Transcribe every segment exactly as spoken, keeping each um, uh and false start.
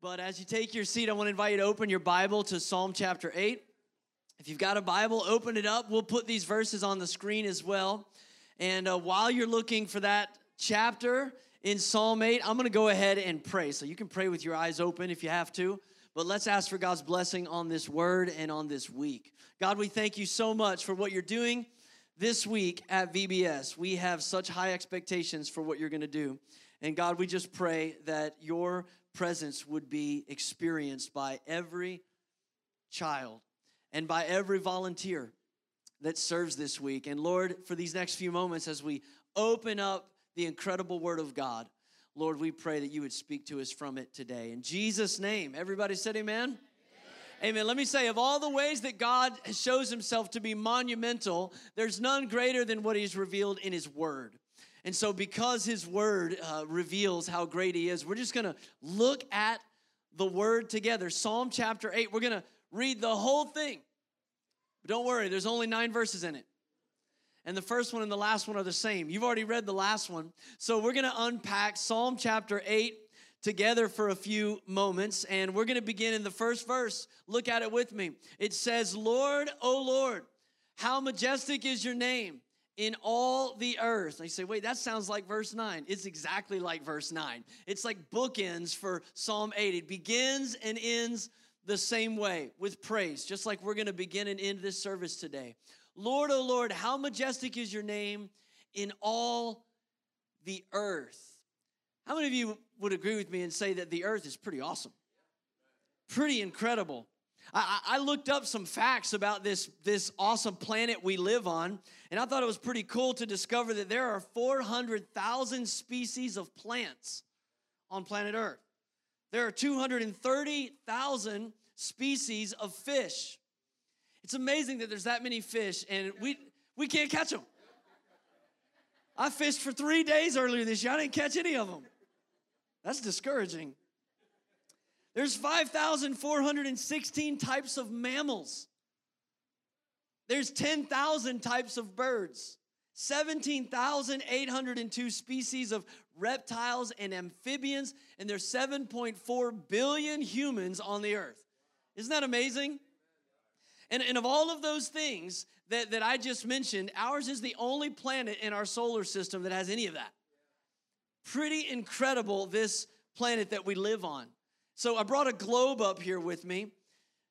But as you take your seat, I want to invite you to open your Bible to Psalm chapter eight. If you've got a Bible, open it up. We'll put these verses on the screen as well. And uh, while you're looking for that chapter in Psalm eight, I'm going to go ahead and pray. So you can pray with your eyes open if you have to. But let's ask for God's blessing on this word and on this week. God, we thank you so much for what you're doing this week at V B S. We have such high expectations for what you're going to do. And God, we just pray that your presence would be experienced by every child and by every volunteer that serves this week. And Lord, for these next few moments, as we open up the incredible Word of God, Lord, we pray that you would speak to us from it today. In Jesus' name, everybody said amen? Amen. Amen. Let me say, of all the ways that God shows himself to be monumental, there's none greater than what he's revealed in his Word. And so because his word uh, reveals how great he is, we're just going to look at the word together. Psalm chapter eight, we're going to read the whole thing. But don't worry, there's only nine verses in it. And the first one and the last one are the same. You've already read the last one. So we're going to unpack Psalm chapter eight together for a few moments. And we're going to begin in the first verse. Look at it with me. It says, Lord, O Lord, how majestic is your name in all the earth. And you say, wait, that sounds like verse nine. It's exactly like verse nine. It's like bookends for Psalm eight. It begins and ends the same way with praise, just like we're going to begin and end this service today. Lord, oh Lord, how majestic is your name in all the earth. How many of you would agree with me and say that the earth is pretty awesome? Pretty incredible. I, I looked up some facts about this, this awesome planet we live on, and I thought it was pretty cool to discover that there are four hundred thousand species of plants on planet Earth. There are two hundred thirty thousand species of fish. It's amazing that there's that many fish, and we, we can't catch them. I fished for three days earlier this year. I didn't catch any of them. That's discouraging. There's five thousand four hundred sixteen types of mammals. There's ten thousand types of birds, seventeen thousand eight hundred two species of reptiles and amphibians, and there's seven point four billion humans on the earth. Isn't that amazing? And, and of all of those things that, that I just mentioned, ours is the only planet in our solar system that has any of that. Pretty incredible, this planet that we live on. So I brought a globe up here with me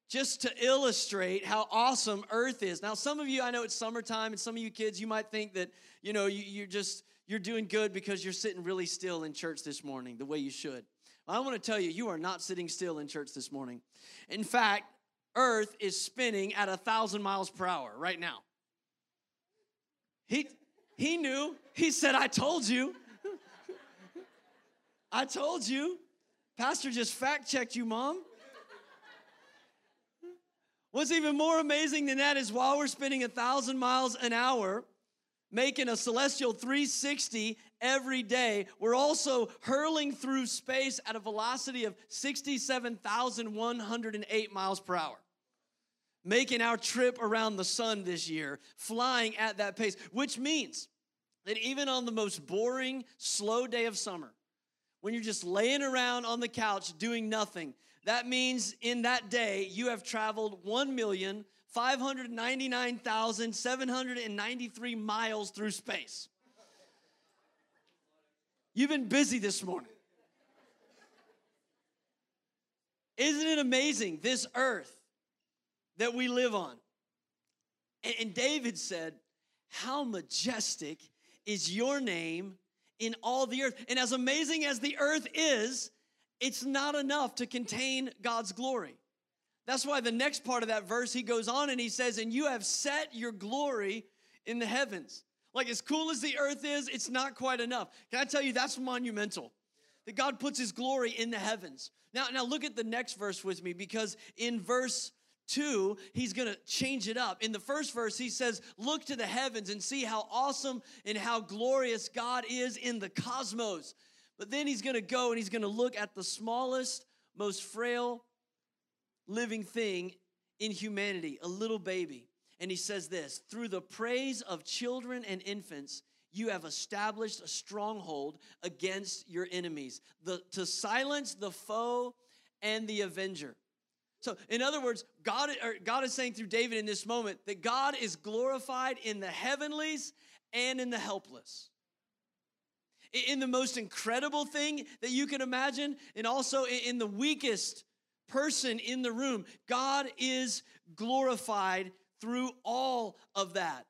just to illustrate how awesome Earth is. Now, some of you, I know it's summertime, and some of you kids, you might think that, you know, you, you're just, you're doing good because you're sitting really still in church this morning the way you should. Well, I want to tell you, you are not sitting still in church this morning. In fact, Earth is spinning at one thousand miles per hour right now. He, he knew. He said, I told you. I told you. Pastor just fact-checked you, Mom. What's even more amazing than that is while we're spinning one thousand miles an hour, making a celestial three sixty every day, we're also hurling through space at a velocity of sixty-seven thousand one hundred eight miles per hour, making our trip around the sun this year, flying at that pace, which means that even on the most boring, slow day of summer, when you're just laying around on the couch doing nothing, that means in that day you have traveled one million five hundred ninety-nine thousand seven hundred ninety-three miles through space. You've been busy this morning. Isn't it amazing, this earth that we live on? And David said, how majestic is your name in all the earth. And as amazing as the earth is, it's not enough to contain God's glory. That's why the next part of that verse, he goes on and he says, and you have set your glory in the heavens. Like, as cool as the earth is, it's not quite enough. Can I tell you, that's monumental, that God puts his glory in the heavens. Now, now look at the next verse with me, because in verse two, he's going to change it up. In the first verse, he says, look to the heavens and see how awesome and how glorious God is in the cosmos. But then he's going to go and he's going to look at the smallest, most frail living thing in humanity, a little baby. And he says this, through the praise of children and infants, you have established a stronghold against your enemies, the, to silence the foe and the avenger. So in other words, God, or God is saying through David in this moment that God is glorified in the heavenlies and in the helpless. In the most incredible thing that you can imagine, and also in the weakest person in the room, God is glorified through all of that.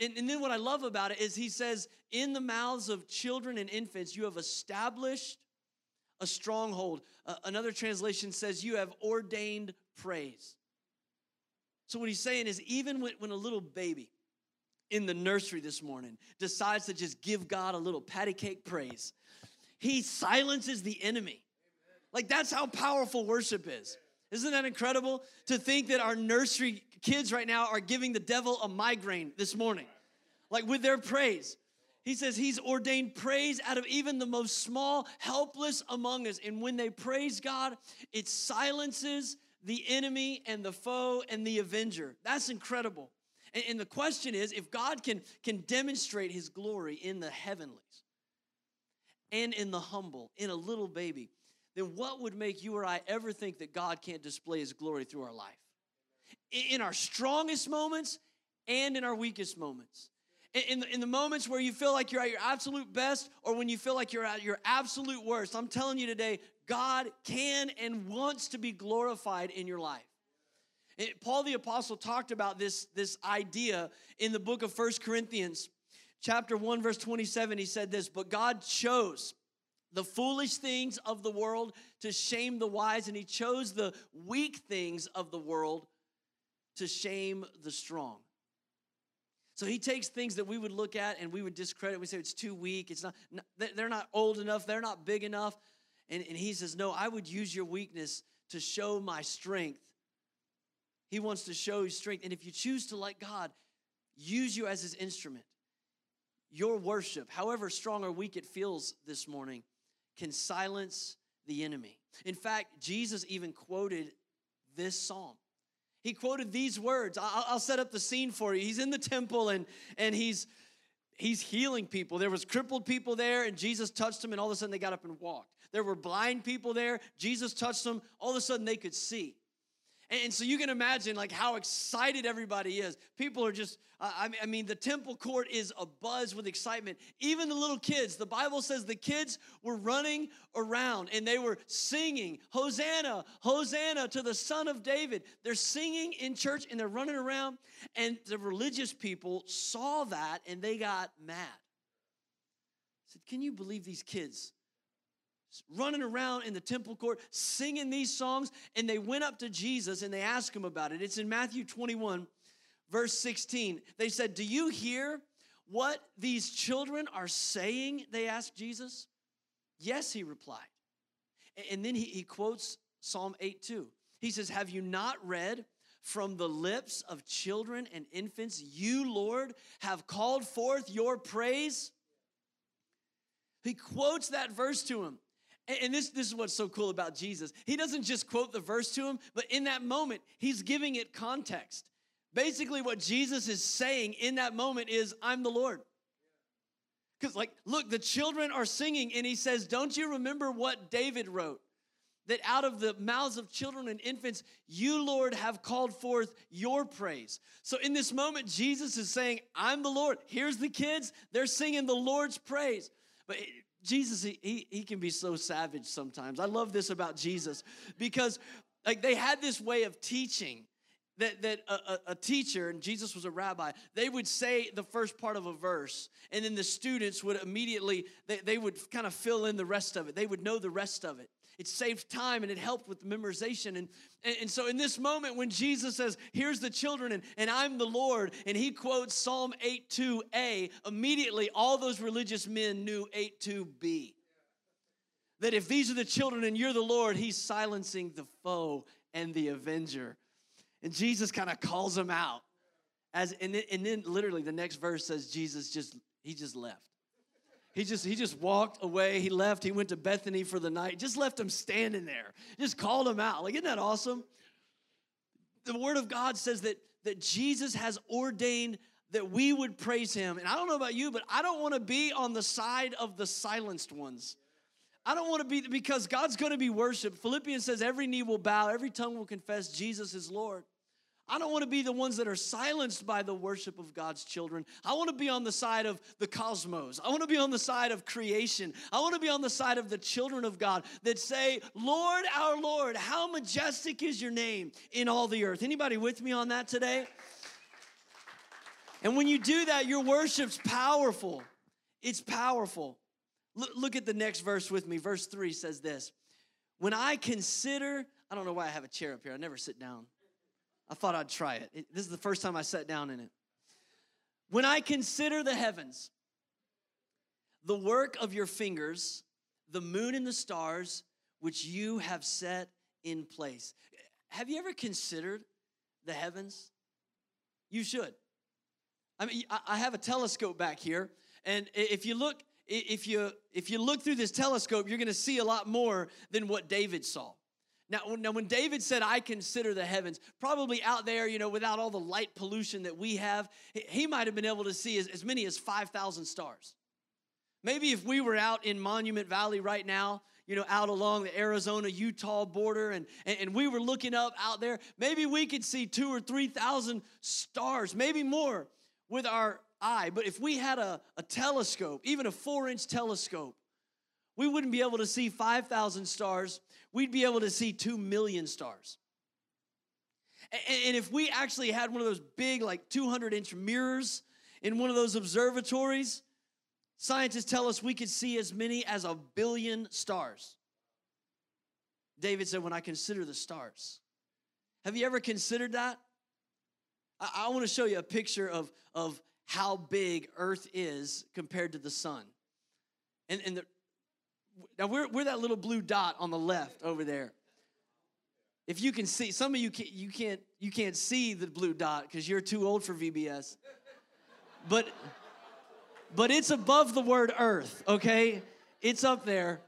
And, and then what I love about it is he says, in the mouths of children and infants, you have established a stronghold. Uh, another translation says, you have ordained praise. So what he's saying is, even when, when a little baby in the nursery this morning decides to just give God a little patty cake praise, he silences the enemy. Like, that's how powerful worship is. Isn't that incredible? To think that our nursery kids right now are giving the devil a migraine this morning, like with their praise. He says he's ordained praise out of even the most small, helpless among us. And when they praise God, it silences the enemy and the foe and the avenger. That's incredible. And, and the question is, if God can, can demonstrate his glory in the heavenlies and in the humble, in a little baby, then what would make you or I ever think that God can't display his glory through our life? In our strongest moments and in our weakest moments. In the, in the moments where you feel like you're at your absolute best or when you feel like you're at your absolute worst, I'm telling you today, God can and wants to be glorified in your life. And Paul the Apostle talked about this, this idea in the book of First Corinthians, chapter one, verse twenty-seven. He said this, but God chose the foolish things of the world to shame the wise, and he chose the weak things of the world to shame the strong. So he takes things that we would look at and we would discredit. We say it's too weak. It's not. They're not old enough. They're not big enough. And, and he says, no, I would use your weakness to show my strength. He wants to show his strength. And if you choose to, like God, use you as his instrument. Your worship, however strong or weak it feels this morning, can silence the enemy. In fact, Jesus even quoted this psalm. He quoted these words. I'll, I'll set up the scene for you. He's in the temple and, and he's, he's healing people. There was crippled people there, and Jesus touched them, and all of a sudden they got up and walked. There were blind people there. Jesus touched them. All of a sudden they could see. And, and so you can imagine like how excited everybody is. People are just, I, I mean, the temple court is abuzz with excitement. Even the little kids, the Bible says the kids were running around and they were singing, Hosanna, Hosanna to the Son of David. They're singing in church and they're running around, and the religious people saw that and they got mad. I said, can you believe these kids running around in the temple court singing these songs? And they went up to Jesus and they asked him about it. It's in Matthew twenty-one. Verse sixteen, they said, do you hear what these children are saying? They asked Jesus. Yes, he replied. And then he, he quotes Psalm eight two. He says, have you not read from the lips of children and infants? You, Lord, have called forth your praise. He quotes that verse to him. And this, this is what's so cool about Jesus. He doesn't just quote the verse to him, but in that moment, he's giving it context. Basically, what Jesus is saying in that moment is, I'm the Lord. Because, like, look, the children are singing, and he says, don't you remember what David wrote? That out of the mouths of children and infants, you, Lord, have called forth your praise. So in this moment, Jesus is saying, I'm the Lord. Here's the kids. They're singing the Lord's praise. But it, Jesus, he, he, he can be so savage sometimes. I love this about Jesus because, like, they had this way of teaching. That, that a, a teacher, and Jesus was a rabbi, they would say the first part of a verse, and then the students would immediately, they, they would kind of fill in the rest of it. They would know the rest of it. It saved time, and it helped with memorization. And, and, and so in this moment when Jesus says, here's the children, and, and I'm the Lord, and he quotes Psalm eight two a, immediately all those religious men knew eight two b. That if these are the children and you're the Lord, he's silencing the foe and the avenger. And Jesus kind of calls him out, as and then, and then literally the next verse says Jesus just he just left. He just he just walked away. He left. He went to Bethany for the night. Just left him standing there. Just called him out. Like, isn't that awesome? The Word of God says that that Jesus has ordained that we would praise him. And I don't know about you, but I don't want to be on the side of the silenced ones. I don't want to be, because God's going to be worshiped. Philippians says every knee will bow, every tongue will confess Jesus is Lord. I don't want to be the ones that are silenced by the worship of God's children. I want to be on the side of the cosmos. I want to be on the side of creation. I want to be on the side of the children of God that say, Lord, our Lord, how majestic is your name in all the earth. Anybody with me on that today? And when you do that, your worship's powerful. It's powerful. Look, look at the next verse with me. Verse three says this. When I consider, I don't know why I have a chair up here. I never sit down. I thought I'd try it. This is the first time I sat down in it. When I consider the heavens, the work of your fingers, the moon and the stars, which you have set in place. Have you ever considered the heavens? You should. I mean, I have a telescope back here, and if you look, if you if you look through this telescope, you're going to see a lot more than what David saw. Now, now, when David said, I consider the heavens, probably out there, you know, without all the light pollution that we have, he might have been able to see as, as many as five thousand stars. Maybe if we were out in Monument Valley right now, you know, out along the Arizona-Utah border, and, and, and we were looking up out there, maybe we could see two or three thousand stars, maybe more with our eye. But if we had a, a telescope, even a four-inch telescope, we wouldn't be able to see five thousand stars. We'd be able to see two million stars. And if we actually had one of those big, like two hundred inch mirrors in one of those observatories, scientists tell us we could see as many as a billion stars. David said, when I consider the stars. Have you ever considered that? I, I want to show you a picture of, of how big Earth is compared to the sun. And, and the Now, we're, we're that little blue dot on the left over there. If you can see, some of you can't, you can't, you can't see the blue dot because you're too old for V B S. But, but it's above the word earth, okay? It's up there.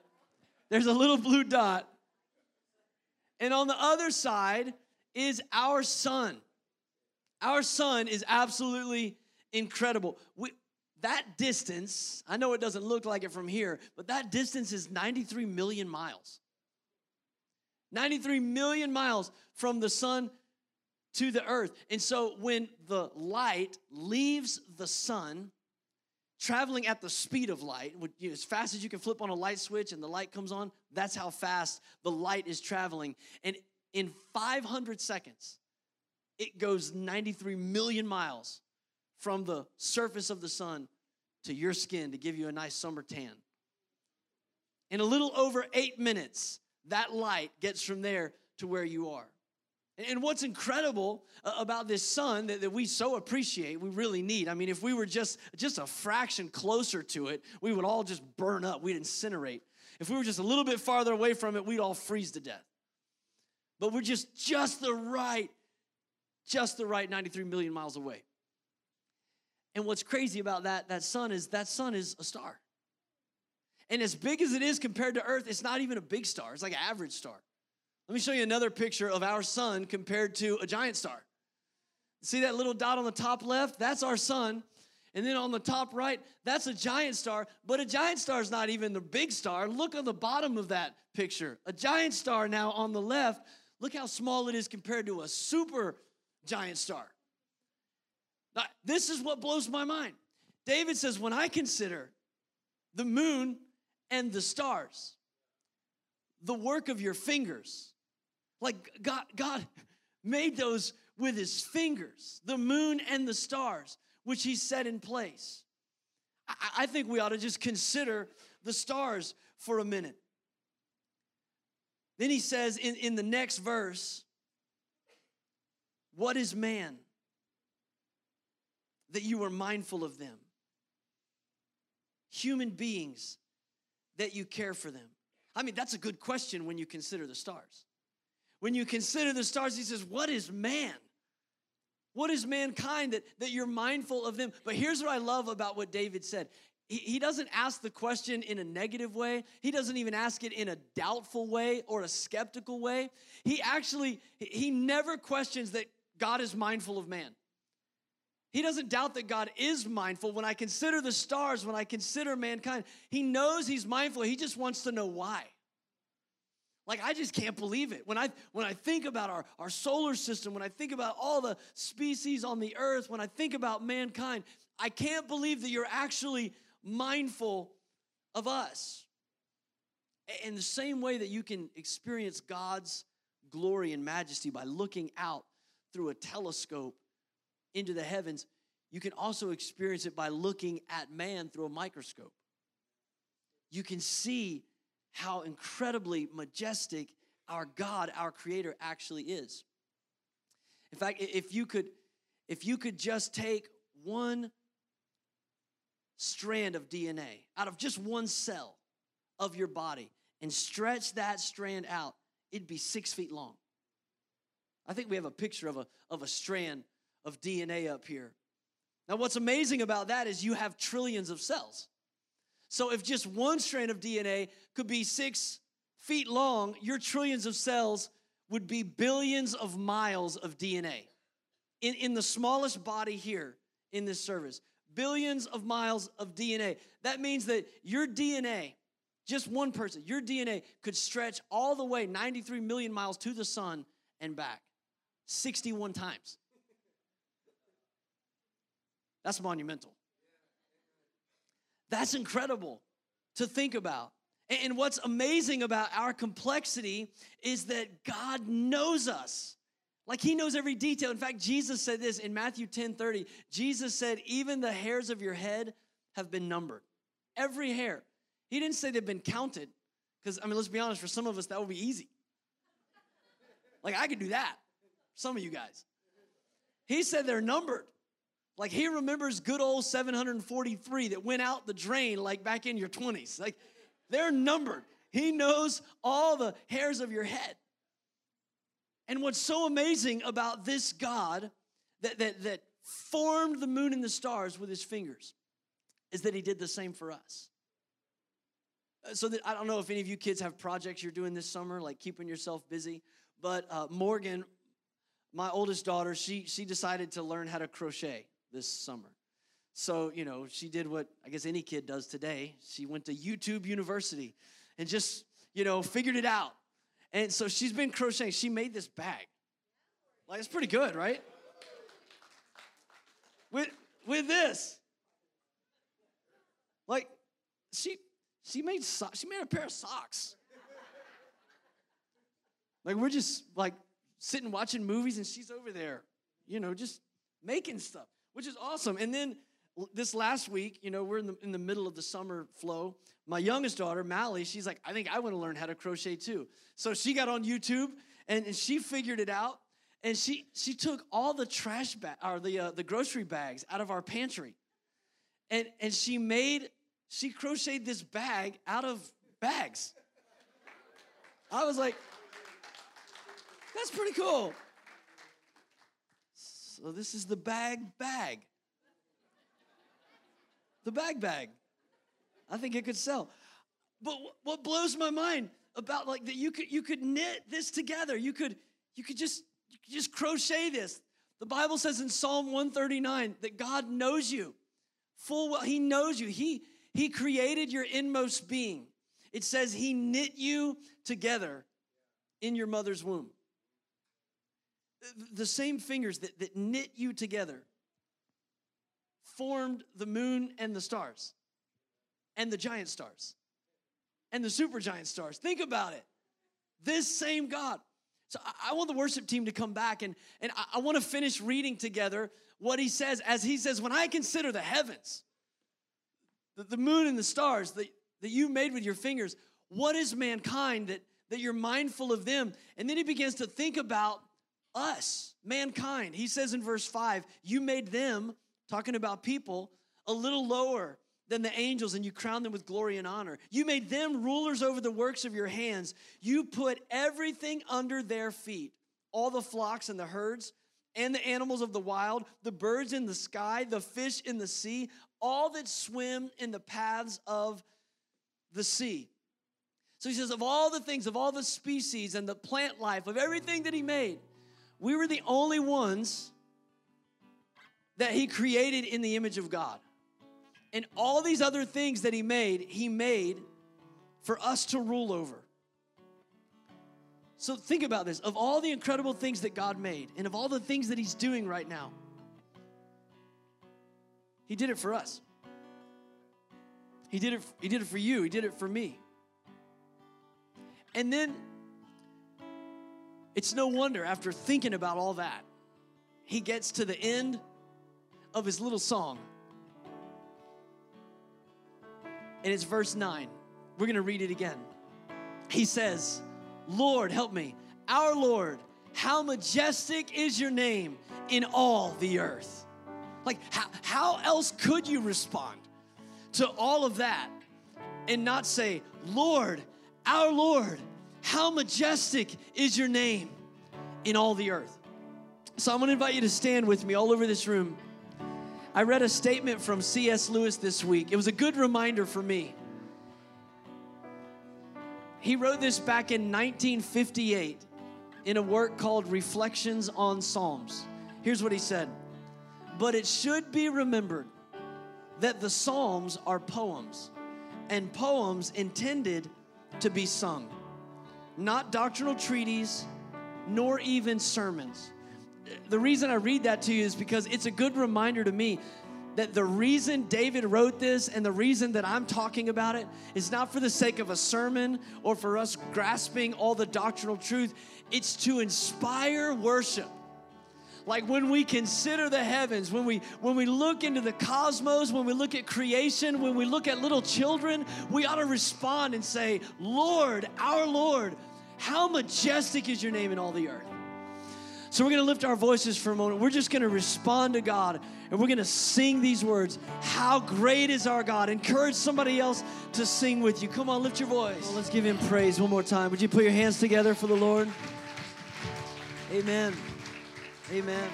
There's a little blue dot. And on the other side is our sun. Our sun is absolutely incredible. We, That distance, I know it doesn't look like it from here, but that distance is ninety-three million miles. ninety-three million miles from the sun to the earth. And so when the light leaves the sun, traveling at the speed of light, as fast as you can flip on a light switch and the light comes on, that's how fast the light is traveling. And in five hundred seconds, it goes ninety-three million miles from the surface of the sun to your skin to give you a nice summer tan. In a little over eight minutes, that light gets from there to where you are. And what's incredible about this sun that, that we so appreciate, we really need. I mean, if we were just, just a fraction closer to it, we would all just burn up. We'd incinerate. If we were just a little bit farther away from it, we'd all freeze to death. But we're just just the right, just the right ninety-three million miles away. And what's crazy about that, that sun is that sun is a star. And as big as it is compared to Earth, it's not even a big star. It's like an average star. Let me show you another picture of our sun compared to a giant star. See that little dot on the top left? That's our sun. And then on the top right, that's a giant star. But a giant star is not even the big star. Look on the bottom of that picture. A giant star now on the left. Look how small it is compared to a super giant star. This is what blows my mind. David says, when I consider the moon and the stars, the work of your fingers, like God, God made those with his fingers, the moon and the stars, which he set in place. I, I think we ought to just consider the stars for a minute. Then he says in, in the next verse, what is man? That you are mindful of them. Human beings, that you care for them. I mean, that's a good question when you consider the stars. When you consider the stars, he says, what is man? What is mankind that, that you're mindful of them? But here's what I love about what David said. He, he doesn't ask the question in a negative way. He doesn't even ask it in a doubtful way or a skeptical way. He actually, he never questions that God is mindful of man. He doesn't doubt that God is mindful. When I consider the stars, when I consider mankind, he knows he's mindful. He just wants to know why. Like, I just can't believe it. When I when I think about our, our solar system, when I think about all the species on the earth, when I think about mankind, I can't believe that you're actually mindful of us. In the same way that you can experience God's glory and majesty by looking out through a telescope into the heavens, you can also experience it by looking at man through a microscope. You can see how incredibly majestic our God, our Creator, actually is. In fact, if you could, if you could just take one strand of D N A out of just one cell of your body and stretch that strand out, it'd be six feet long. I think we have a picture of a, of a strand of D N A up here. Now, what's amazing about that is you have trillions of cells. So if just one strand of D N A could be six feet long, your trillions of cells would be billions of miles of D N A. In, in the smallest body here in this service, billions of miles of D N A. That means that your D N A, just one person, your D N A could stretch all the way ninety-three million miles to the sun and back sixty-one times. That's monumental. That's incredible to think about. And what's amazing about our complexity is that God knows us. Like, he knows every detail. In fact, Jesus said this in Matthew ten thirty. Jesus said, even the hairs of your head have been numbered. Every hair. He didn't say they've been counted. Because, I mean, let's be honest, for some of us, that would be easy. Like, I could do that. Some of you guys. He said they're numbered. Like, he remembers good old seven hundred forty-three that went out the drain, like, back in your twenties. Like, they're numbered. He knows all the hairs of your head. And what's so amazing about this God that, that, that formed the moon and the stars with his fingers is that he did the same for us. So that, I don't know if any of you kids have projects you're doing this summer, like keeping yourself busy, but uh, Morgan, my oldest daughter, she she decided to learn how to crochet this summer. So, you know, she did what I guess any kid does today. She went to YouTube University and just, you know, figured it out. And so she's been crocheting. She made this bag. Like, it's pretty good, right? With with this. Like, she she made so- she made a pair of socks. Like, we're just like sitting watching movies, and she's over there, you know, just making stuff, which is awesome. And then this last week, you know, we're in the in the middle of the summer flow. My youngest daughter, Mallie, she's like, I think I want to learn how to crochet too. So she got on YouTube, and, and she figured it out, and she she took all the trash bag or the uh, the grocery bags out of our pantry, and and she made she crocheted this bag out of bags. I was like, that's pretty cool. So this is the bag bag. The bag bag. I think it could sell. But what blows my mind about, like, that you could you could knit this together. You could you could just you could just crochet this. The Bible says in Psalm one thirty-nine that God knows you full well. He knows you. He he created your inmost being. It says he knit you together in your mother's womb. The same fingers that, that knit you together formed the moon and the stars and the giant stars and the supergiant stars. Think about it. This same God. So I, I want the worship team to come back, and, and I, I want to finish reading together what he says as he says, when I consider the heavens, the, the moon and the stars that, that you made with your fingers, what is mankind that, that you're mindful of them? And then he begins to think about us, mankind. He says in verse five, you made them, talking about people, a little lower than the angels, and you crowned them with glory and honor. You made them rulers over the works of your hands. You put everything under their feet, all the flocks and the herds and the animals of the wild, the birds in the sky, the fish in the sea, all that swim in the paths of the sea. So he says, of all the things, of all the species and the plant life, of everything that he made, we were the only ones that he created in the image of God. And all these other things that he made, he made for us to rule over. So think about this. Of all the incredible things that God made, and of all the things that he's doing right now, he did it for us. He did it, he did it for you. He did it for me. And then it's no wonder after thinking about all that, he gets to the end of his little song. And it's verse nine. We're going to read it again. He says, Lord, help me. Our Lord, how majestic is your name in all the earth. Like, how, how else could you respond to all of that and not say, Lord, our Lord, how majestic is your name in all the earth? So I'm going to invite you to stand with me all over this room. I read a statement from C S Lewis this week. It was a good reminder for me. He wrote this back in nineteen fifty-eight in a work called Reflections on Psalms. Here's what he said. But it should be remembered that the Psalms are poems, and poems intended to be sung, not doctrinal treatises, nor even sermons. The reason I read that to you is because it's a good reminder to me that the reason David wrote this and the reason that I'm talking about it is not for the sake of a sermon or for us grasping all the doctrinal truth. It's to inspire worship. Like when we consider the heavens, when we when we look into the cosmos, when we look at creation, when we look at little children, we ought to respond and say, Lord, our Lord, how majestic is your name in all the earth. So we're going to lift our voices for a moment. We're just going to respond to God, and we're going to sing these words. How great is our God. Encourage somebody else to sing with you. Come on, lift your voice. Well, let's give him praise one more time. Would you put your hands together for the Lord? Amen. Amen.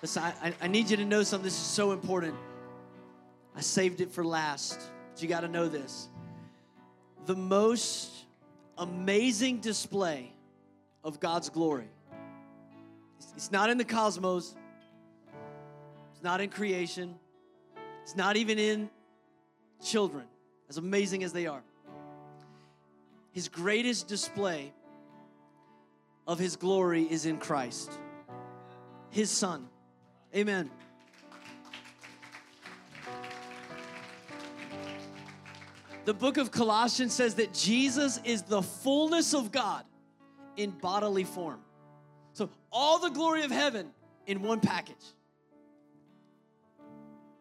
Listen, I, I need you to know something. This is so important. I saved it for last, but you got to know this. The most amazing display of God's glory. It's not in the cosmos. It's not in creation. It's not even in children, as amazing as they are. His greatest display of his glory is in Christ, his son. Amen. The book of Colossians says that Jesus is the fullness of God in bodily form. So all the glory of heaven in one package.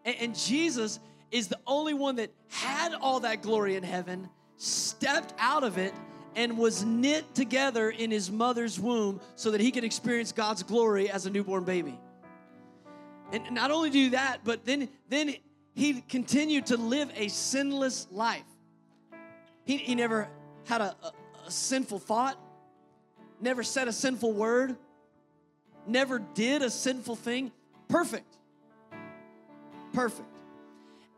And, and Jesus is the only one that had all that glory in heaven, stepped out of it, and was knit together in his mother's womb so that he could experience God's glory as a newborn baby. And not only do that, but then, then he continued to live a sinless life. He, he never had a, a, a sinful thought, never said a sinful word, never did a sinful thing. Perfect. Perfect.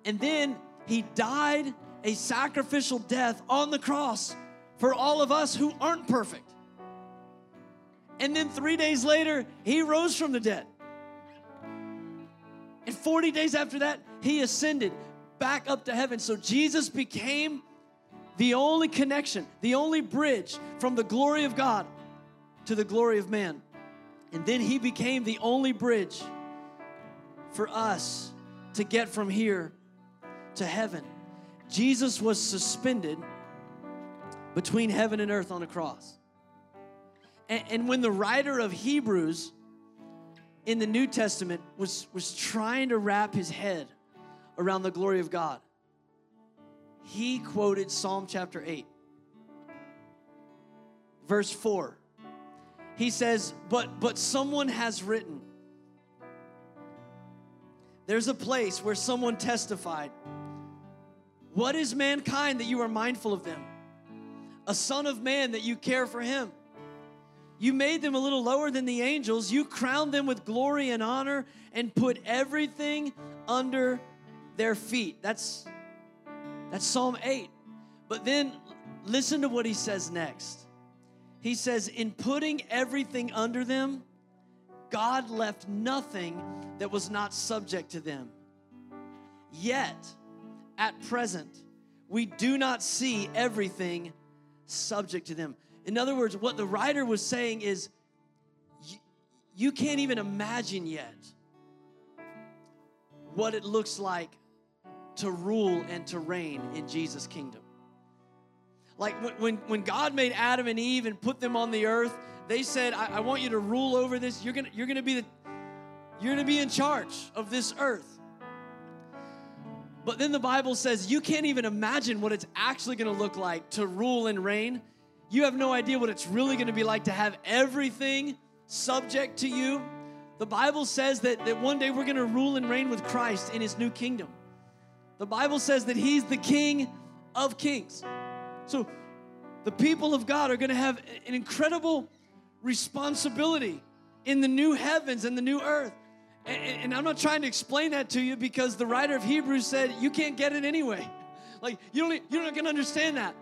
And then he died a sacrificial death on the cross for all of us who aren't perfect. And then three days later, he rose from the dead. And forty days after that, he ascended back up to heaven. So Jesus became the only connection, the only bridge from the glory of God to the glory of man. And then he became the only bridge for us to get from here to heaven. Jesus was suspended between heaven and earth on a cross. And, and when the writer of Hebrews in the New Testament was, was trying to wrap his head around the glory of God, he quoted Psalm chapter eight, verse four. He says, but, but someone has written, there's a place where someone testified, what is mankind that you are mindful of them? A son of man that you care for him. You made them a little lower than the angels. You crowned them with glory and honor and put everything under their feet. That's, that's Psalm eight. But then listen to what he says next. He says, in putting everything under them, God left nothing that was not subject to them. Yet, at present, we do not see everything subject to them. In other words, what the writer was saying is, you, you can't even imagine yet what it looks like to rule and to reign in Jesus' kingdom. Like when, when God made Adam and Eve and put them on the earth, they said, I, I want you to rule over this. You're gonna, you're gonna be the, you're gonna be in charge of this earth. But then the Bible says you can't even imagine what it's actually gonna look like to rule and reign. You have no idea what it's really gonna be like to have everything subject to you. The Bible says that, that one day we're gonna rule and reign with Christ in his new kingdom. The Bible says that he's the King of Kings. So the people of God are gonna have an incredible responsibility in the new heavens and the new earth. And, and I'm not trying to explain that to you, because the writer of Hebrews said you can't get it anyway. Like you don't, you're not gonna understand that.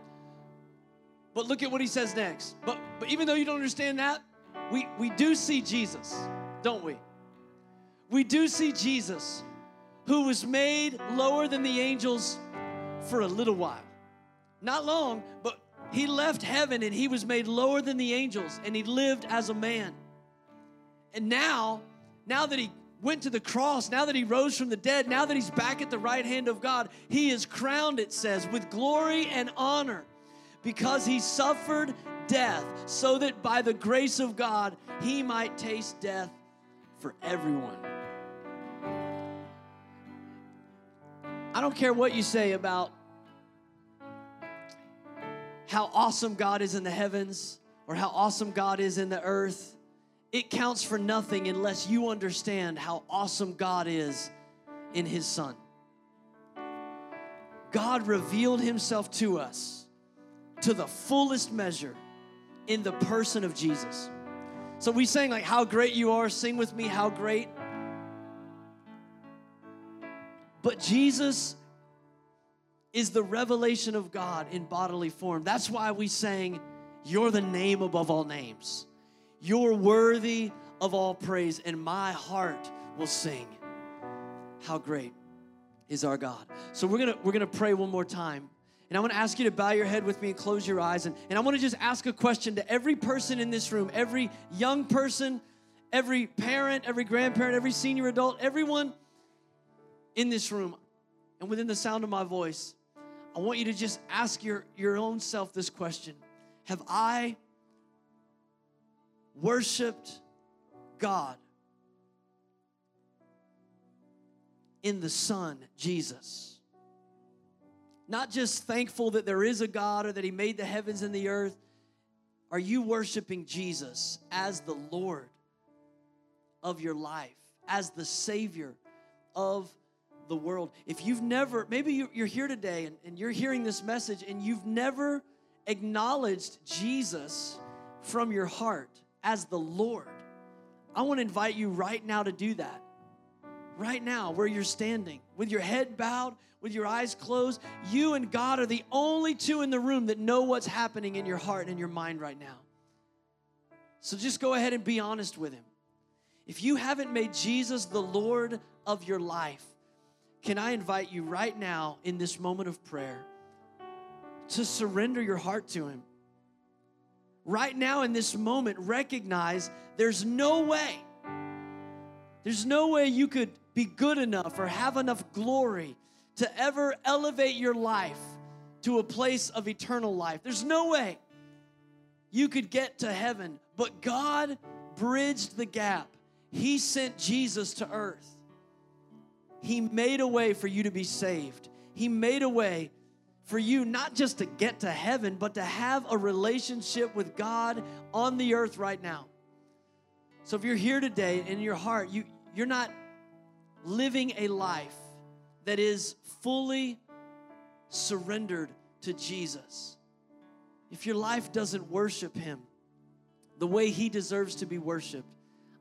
But look at what he says next. But but even though you don't understand that, we, we do see Jesus, don't we? We do see Jesus, who was made lower than the angels for a little while. Not long, but he left heaven and he was made lower than the angels, and he lived as a man. And now, now that he went to the cross, now that he rose from the dead, now that he's back at the right hand of God, he is crowned, it says, with glory and honor, because he suffered death so that by the grace of God, he might taste death for everyone. I don't care what you say about how awesome God is in the heavens or how awesome God is in the earth. It counts for nothing unless you understand how awesome God is in his Son. God revealed himself to us to the fullest measure in the person of Jesus. So we sang like, "How great you are." Sing with me, "How great." But Jesus is the revelation of God in bodily form. That's why we sang, "You're the name above all names. You're worthy of all praise, and my heart will sing. How great is our God." So we're gonna, we're gonna pray one more time. And I want to ask you to bow your head with me and close your eyes. And, and I want to just ask a question to every person in this room, every young person, every parent, every grandparent, every senior adult, everyone in this room and within the sound of my voice. I want you to just ask your, your own self this question. Have I worshiped God in the Son, Jesus? Not just thankful that there is a God or that he made the heavens and the earth. Are you worshiping Jesus as the Lord of your life, as the Savior of the world? If you've never, maybe you're here today and you're hearing this message and you've never acknowledged Jesus from your heart as the Lord, I want to invite you right now to do that. Right now, where you're standing, with your head bowed, with your eyes closed, you and God are the only two in the room that know what's happening in your heart and in your mind right now. So just go ahead and be honest with him. If you haven't made Jesus the Lord of your life, can I invite you right now in this moment of prayer to surrender your heart to him? Right now in this moment, recognize there's no way, there's no way you could be good enough or have enough glory to ever elevate your life to a place of eternal life. There's no way you could get to heaven, but God bridged the gap. He sent Jesus to earth. He made a way for you to be saved. He made a way for you not just to get to heaven, but to have a relationship with God on the earth right now. So if you're here today and in your heart, you, you're not living a life that is fully surrendered to Jesus, if your life doesn't worship him the way he deserves to be worshiped,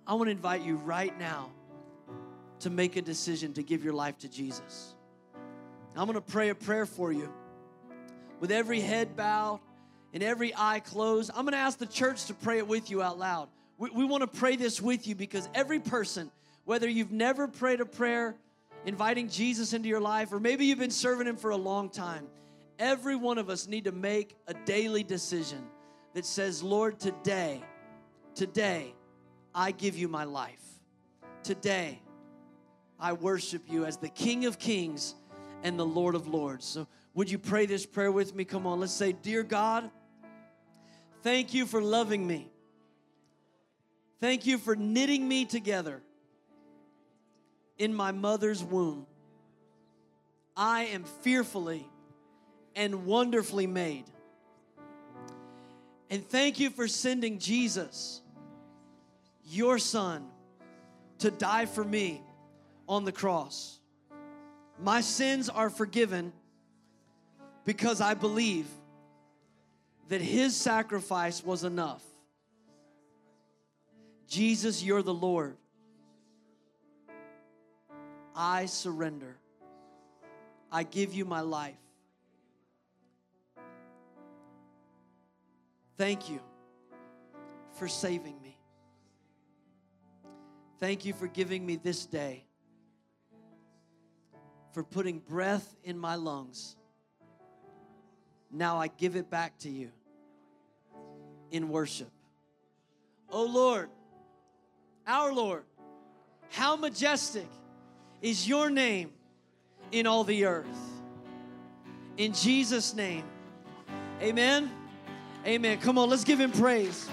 I want to invite you right now to make a decision to give your life to Jesus. I'm going to pray a prayer for you. With every head bowed and every eye closed, I'm going to ask the church to pray it with you out loud. We, we want to pray this with you, because every person, whether you've never prayed a prayer inviting Jesus into your life, or maybe you've been serving him for a long time, every one of us need to make a daily decision that says, Lord, today, today, I give you my life. Today, I worship you as the King of Kings and the Lord of Lords. So would you pray this prayer with me? Come on, let's say, Dear God, thank you for loving me. Thank you for knitting me together in my mother's womb. I am fearfully and wonderfully made. And thank you for sending Jesus, your son, to die for me on the cross. My sins are forgiven because I believe that his sacrifice was enough. Jesus, you're the Lord. I surrender. I give you my life. Thank you for saving me. Thank you for giving me this day, for putting breath in my lungs. Now I give it back to you in worship. Oh Lord, our Lord, how majestic is your name in all the earth. In Jesus' name, amen. Amen. Come on, let's give him praise.